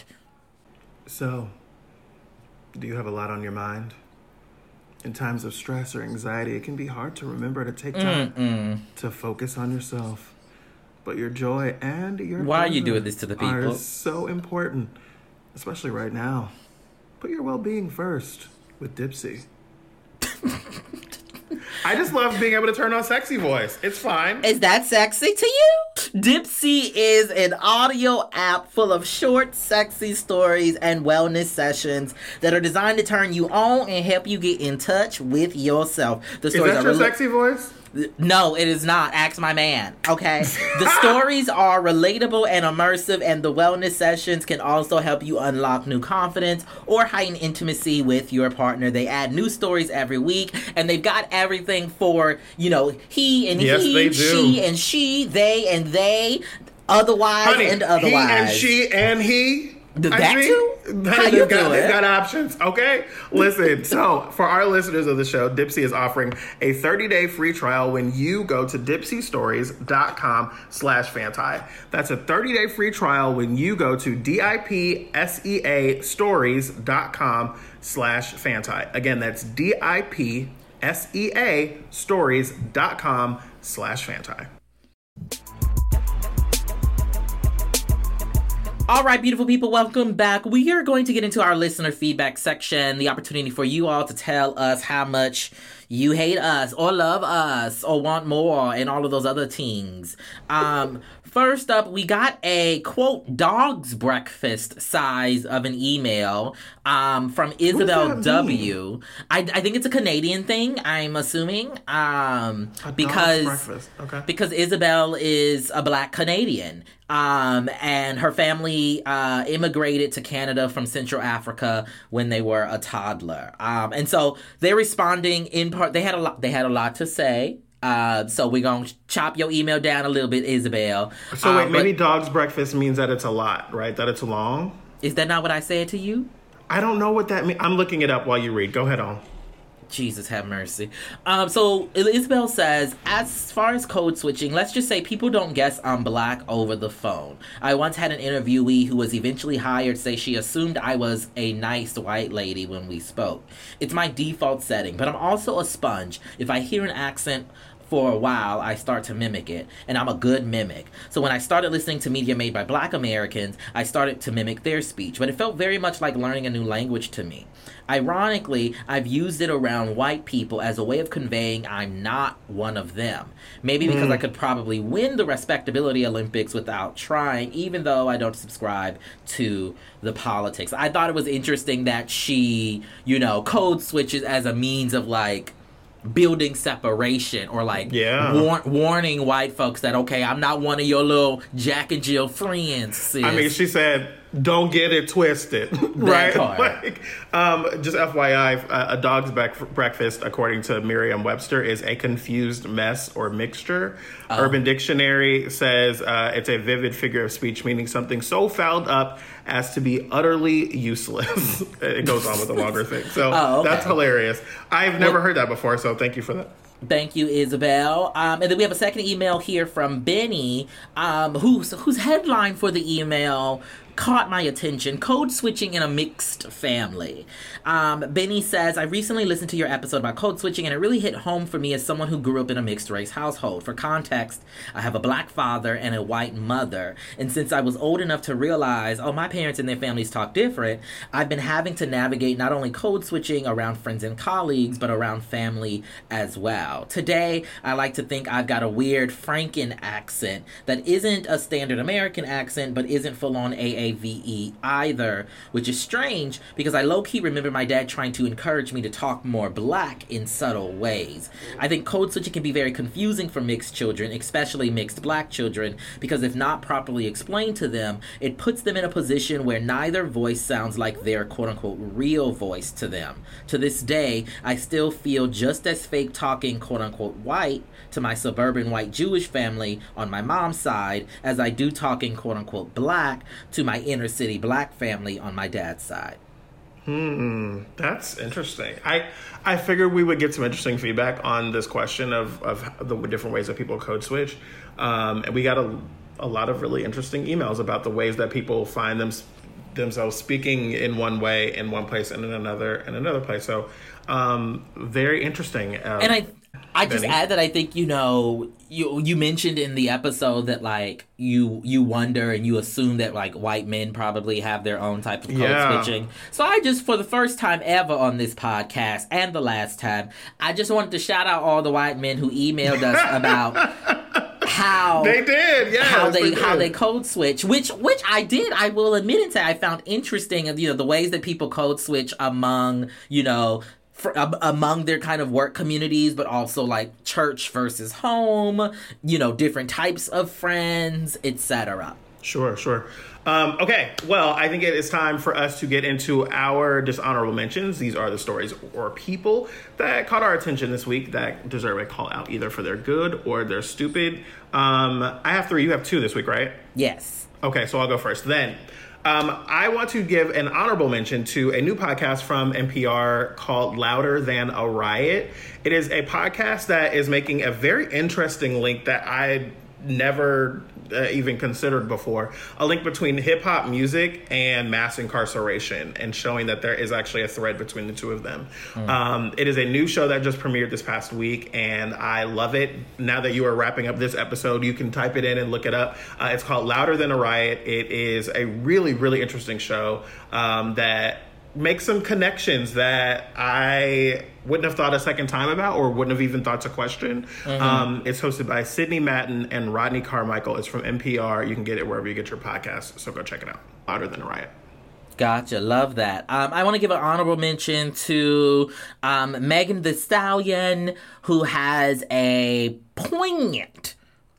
So, do you have a lot on your mind? In times of stress or anxiety, it can be hard to remember to take time to focus on yourself. But your joy and your why are you doing this to the people? Are so important. Especially right now. Put your well-being first with Dipsy. I just love being able to turn on sexy voice. It's fine. Is that sexy to you? Dipsy is an audio app full of short, sexy stories and wellness sessions that are designed to turn you on and help you get in touch with yourself. The stories is that your sexy voice? No, it is not. Ask my man. Okay. The stories are relatable and immersive, and the wellness sessions can also help you unlock new confidence or heighten intimacy with your partner. They add new stories every week, and they've got everything for, he and he, she and she, they and they, otherwise honey, and otherwise. He and she and he. That too? They've got options, okay? Listen, so for our listeners of the show, Dipsy is offering a 30-day free trial when you go to dipsystories.com/fanti. That's a 30-day free trial when you go to dipseastories.com/fanti. Again, that's dipseastories.com/fanti. All right, beautiful people, welcome back. We are going to get into our listener feedback section, the opportunity for you all to tell us how much you hate us or love us or want more and all of those other things. First up, we got a, quote, dog's breakfast size of an email from Isabel W. I think it's a Canadian thing, I'm assuming, because Isabel is a Black Canadian. And her family immigrated to Canada from Central Africa when they were a toddler. And so they're responding in part. They had a lot to say. So we're going to chop your email down a little bit, Isabel. So wait, maybe dog's breakfast means that it's a lot, right? That it's long? Is that not what I said to you? I don't know what that means. I'm looking it up while you read. Go ahead on. Jesus have mercy. So Isabel says, as far as code switching, let's just say people don't guess I'm black over the phone. I once had an interviewee who was eventually hired say she assumed I was a nice white lady when we spoke. It's my default setting, but I'm also a sponge. If I hear an accent for a while, I start to mimic it, and I'm a good mimic. So when I started listening to media made by black Americans, I started to mimic their speech, but it felt very much like learning a new language to me. Ironically, I've used it around white people as a way of conveying I'm not one of them. Maybe because I could probably win the respectability Olympics without trying, even though I don't subscribe to the politics. I thought it was interesting that she, you know, code switches as a means of, like, building separation or like warning white folks that, okay, I'm not one of your little Jack and Jill friends, sis. I mean, she said, don't get it twisted, right? Like, just FYI, a dog's breakfast, according to Merriam-Webster, is a confused mess or mixture. Oh. Urban Dictionary says it's a vivid figure of speech, meaning something so fouled up as to be utterly useless. It goes on with a longer thing. So that's hilarious. I've never heard that before, so thank you for that. Thank you, Isabel. And then we have a second email here from Benny, whose headline for the email caught my attention: code switching in a mixed family. Benny says, I recently listened to your episode about code switching, and it really hit home for me as someone who grew up in a mixed race household. For context, I have a black father and a white mother, and since I was old enough to realize, oh, my parents and their families talk different, I've been having to navigate not only code switching around friends and colleagues, but around family as well. Today, I like to think I've got a weird Franken accent that isn't a standard American accent, but isn't full-on AAVE either, which is strange because I low-key remember my dad trying to encourage me to talk more black in subtle ways. I think code switching can be very confusing for mixed children, especially mixed black children, because if not properly explained to them, it puts them in a position where neither voice sounds like their quote-unquote real voice to them. To this day, I still feel just as fake talking quote-unquote white to my suburban white Jewish family on my mom's side as I do talking quote-unquote black to my inner city black family on my dad's side. That's interesting. I figured we would get some interesting feedback on this question of the different ways that people code switch. And we got a lot of really interesting emails about the ways that people find themselves speaking in one way, in one place, and in another place. So very interesting. And I just add that I think, you know, you mentioned in the episode that, like, you wonder and you assume that, like, white men probably have their own type of code switching. So I just, for the first time ever on this podcast and the last time, I just wanted to shout out all the white men who emailed us about how they code switch, which I will admit and say I found interesting, you know, the ways that people code switch among, you know, among their kind of work communities, but also like church versus home, you know, different types of friends, etc. Sure. Okay, well, I think it is time for us to get into our dishonorable mentions. These are the stories or people that caught our attention this week that deserve a call out, either for their good or their stupid. I have three. You have two this week, right? Yes. Okay, so I'll go first then. I want to give an honorable mention to a new podcast from NPR called Louder Than a Riot. It is a podcast that is making a very interesting link that I never even considered before, a link between hip-hop music and mass incarceration, and showing that there is actually a thread between the two of them. It is a new show that just premiered this past week, and I love it. Now that you are wrapping up this episode, you can type it in and look it up. It's called Louder Than a Riot. It is a really, really interesting show that makes some connections that I wouldn't have thought a second time about or wouldn't have even thought to question. It's hosted by Sidney Matin and Rodney Carmichael. It's from NPR. You can get it wherever you get your podcasts. So go check it out. Louder Than a Riot. Gotcha. Love that. I want to give an honorable mention to Megan Thee Stallion, who has a poignant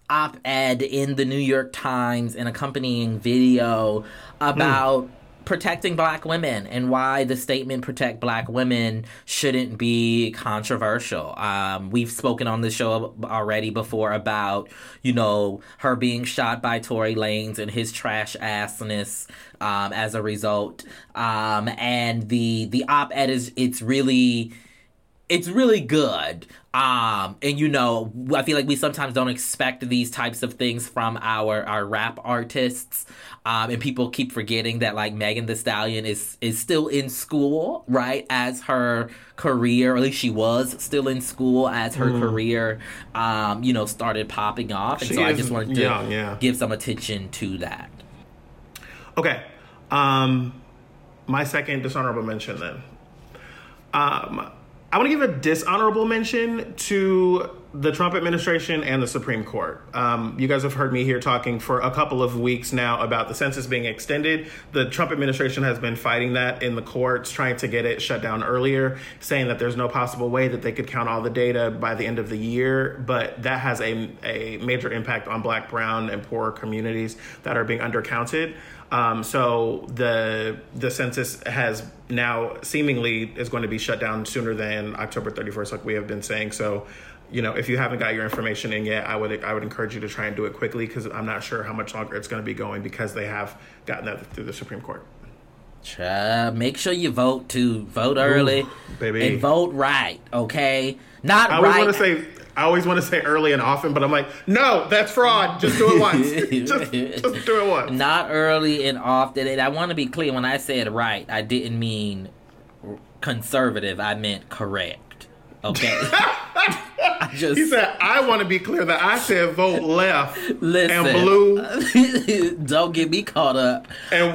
op-ed in the New York Times, an accompanying video about protecting black women and why the statement protect black women shouldn't be controversial. We've spoken on the show already before about, you know, her being shot by Tory Lanez and his trash assness as a result. And the op-ed is, it's really It's really good. And, you know, I feel like we sometimes don't expect these types of things from our rap artists. And people keep forgetting that, like, Megan Thee Stallion is still in school, right, as her career, or at least she was still in school as her career, you know, started popping off. And she so I just wanted to give some attention to that. Okay. My second dishonorable mention, then. I want to give a dishonorable mention to the Trump administration and the Supreme Court. You guys have heard me here talking for a couple of weeks now about the census being extended. The Trump administration has been fighting that in the courts, trying to get it shut down earlier, saying that there's no possible way that they could count all the data by the end of the year. But that has a major impact on Black, brown, and poor communities that are being undercounted. So the census has now seemingly is going to be shut down sooner than October 31st, like we have been saying. So, you know, if you haven't got your information in yet, I would encourage you to try and do it quickly, because I'm not sure how much longer it's going to be going, because they have gotten that through the Supreme Court. Make sure you vote too. Vote early, baby, and vote right. Okay, not I always want to say early and often, but I'm like, no, that's fraud. Just do it once. just do it once. Not early and often. And I want to be clear, when I said right, I didn't mean conservative. I meant correct. Okay. He said, I want to be clear that I said vote left and blue. Don't get me caught up. And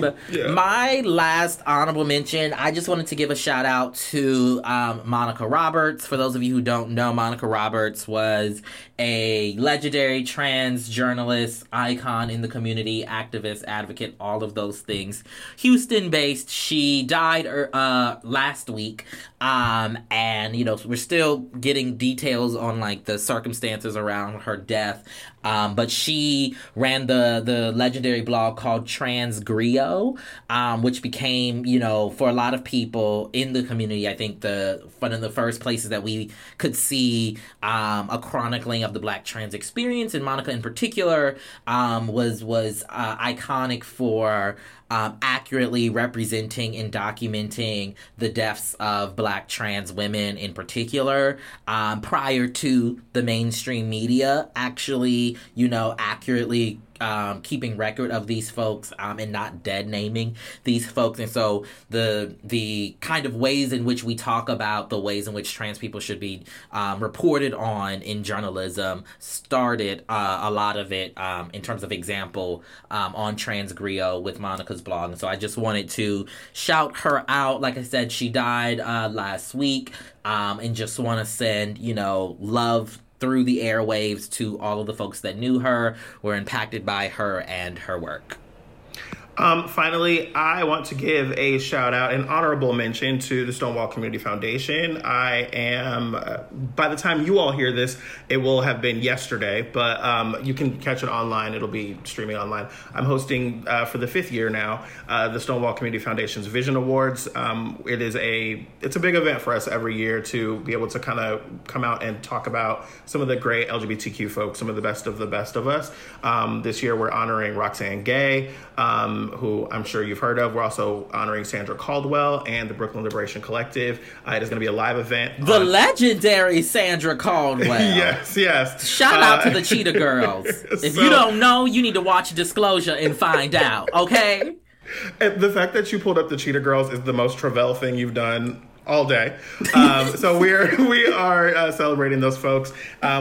once. My last honorable mention, I just wanted to give a shout out to Monica Roberts. For those of you who don't know, Monica Roberts was a legendary trans journalist, icon in the community, activist, advocate, all of those things. Houston-based. She died last week. And, you know, we're still getting details on, like, the circumstances around her death. But she ran the legendary blog called Transgrio, which became, you know, for a lot of people in the community, I think one of the first places that we could see a chronicling of the Black trans experience. And Monica in particular was iconic for accurately representing and documenting the deaths of Black trans women in particular, prior to the mainstream media actually, you know, accurately keeping record of these folks and not dead naming these folks. And so the kind of ways in which we talk about the ways in which trans people should be reported on in journalism started a lot of it in terms of example on Transgrio with Monica's blog. And so I just wanted to shout her out. Like I said, she died last week, and just want to send, you know, love through the airwaves to all of the folks that knew her, were impacted by her and her work. Finally, I want to give a shout out, an honorable mention to the Stonewall Community Foundation. I am, by the time you all hear this, it will have been yesterday, but you can catch it online. It'll be streaming online. I'm hosting for the 5th year now, the Stonewall Community Foundation's Vision Awards. It's a big event for us every year to be able to kind of come out and talk about some of the great LGBTQ folks, some of the best of us. This year we're honoring Roxanne Gay, who I'm sure you've heard of. We're also honoring Sandra Caldwell and the Brooklyn Liberation Collective. It is going to be a live event. The legendary Sandra Caldwell. Yes. Shout out to the Cheetah Girls. If you don't know, you need to watch Disclosure and find out, okay? And the fact that you pulled up the Cheetah Girls is the most Travelle thing you've done all day. So we are celebrating those folks.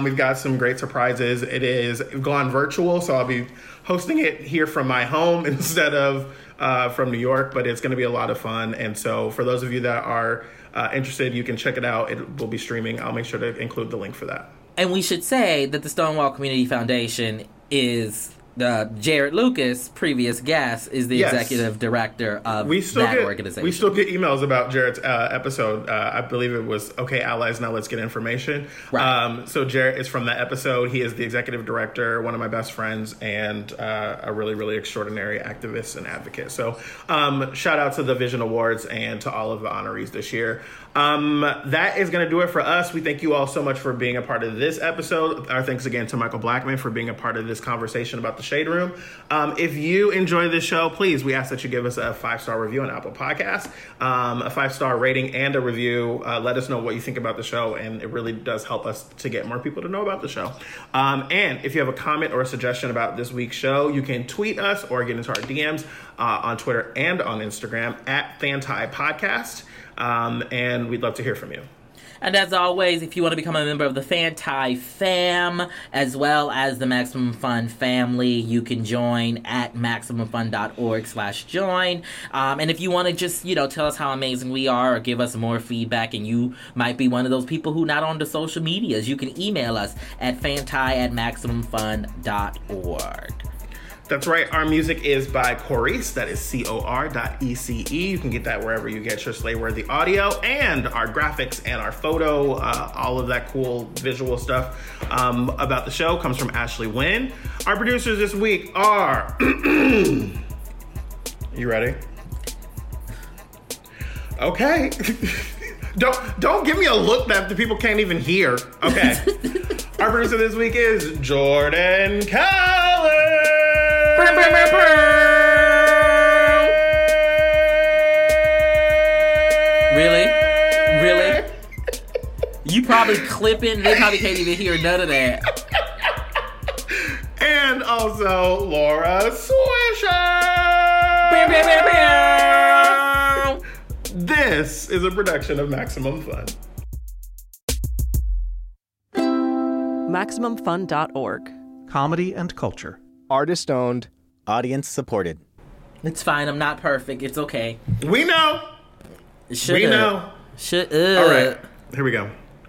We've got some great surprises. It is gone virtual, so I'll be hosting it here from my home instead of from New York, but it's going to be a lot of fun. And so for those of you that are interested, you can check it out. It will be streaming. I'll make sure to include the link for that. And we should say that the Stonewall Community Foundation is Jared Lucas, previous guest, is the executive director of that organization. We still get emails about Jared's episode. I believe it was Okay Allies, Now Let's Get Information. Right. So Jared is from that episode. He is the executive director, one of my best friends, and a really, really extraordinary activist and advocate. So shout out to the Vision Awards and to all of the honorees this year. That is going to do it for us. We thank you all so much for being a part of this episode. Our thanks again to Michael Blackmon for being a part of this conversation about The Shade Room. If you enjoy this show, please, we ask that you give us a 5-star review on Apple Podcasts, a 5-star rating and a review. Let us know what you think about the show, and it really does help us to get more people to know about the show. And if you have a comment or a suggestion about this week's show, you can tweet us or get into our DMs on Twitter and on Instagram at Fan Tide Podcast. And we'd love to hear from you. And as always, if you want to become a member of the Fan Tide fam, as well as the Maximum Fun family, you can join at MaximumFun.org/join. And if you want to just, tell us how amazing we are or give us more feedback, and you might be one of those people who not on the social medias, you can email us at fantide@MaximumFun.org. That's right. Our music is by Corece. That is COR.ECE. You can get that wherever you get your Slay-worthy audio, and our graphics and our photo, all of that cool visual stuff about the show comes from Ashley Wynn. Our producers this week are... You ready? Okay. Don't give me a look that the people can't even hear. Okay. Our producer this week is Jordan Collins. Really? You probably clipping. They probably can't even hear none of that. And also Laura Swisher. This is a production of Maximum Fun. MaximumFun.org. Comedy and culture. Artist owned, audience supported. It's fine. I'm not perfect. It's okay. We know. Shut up. All right. Here we go.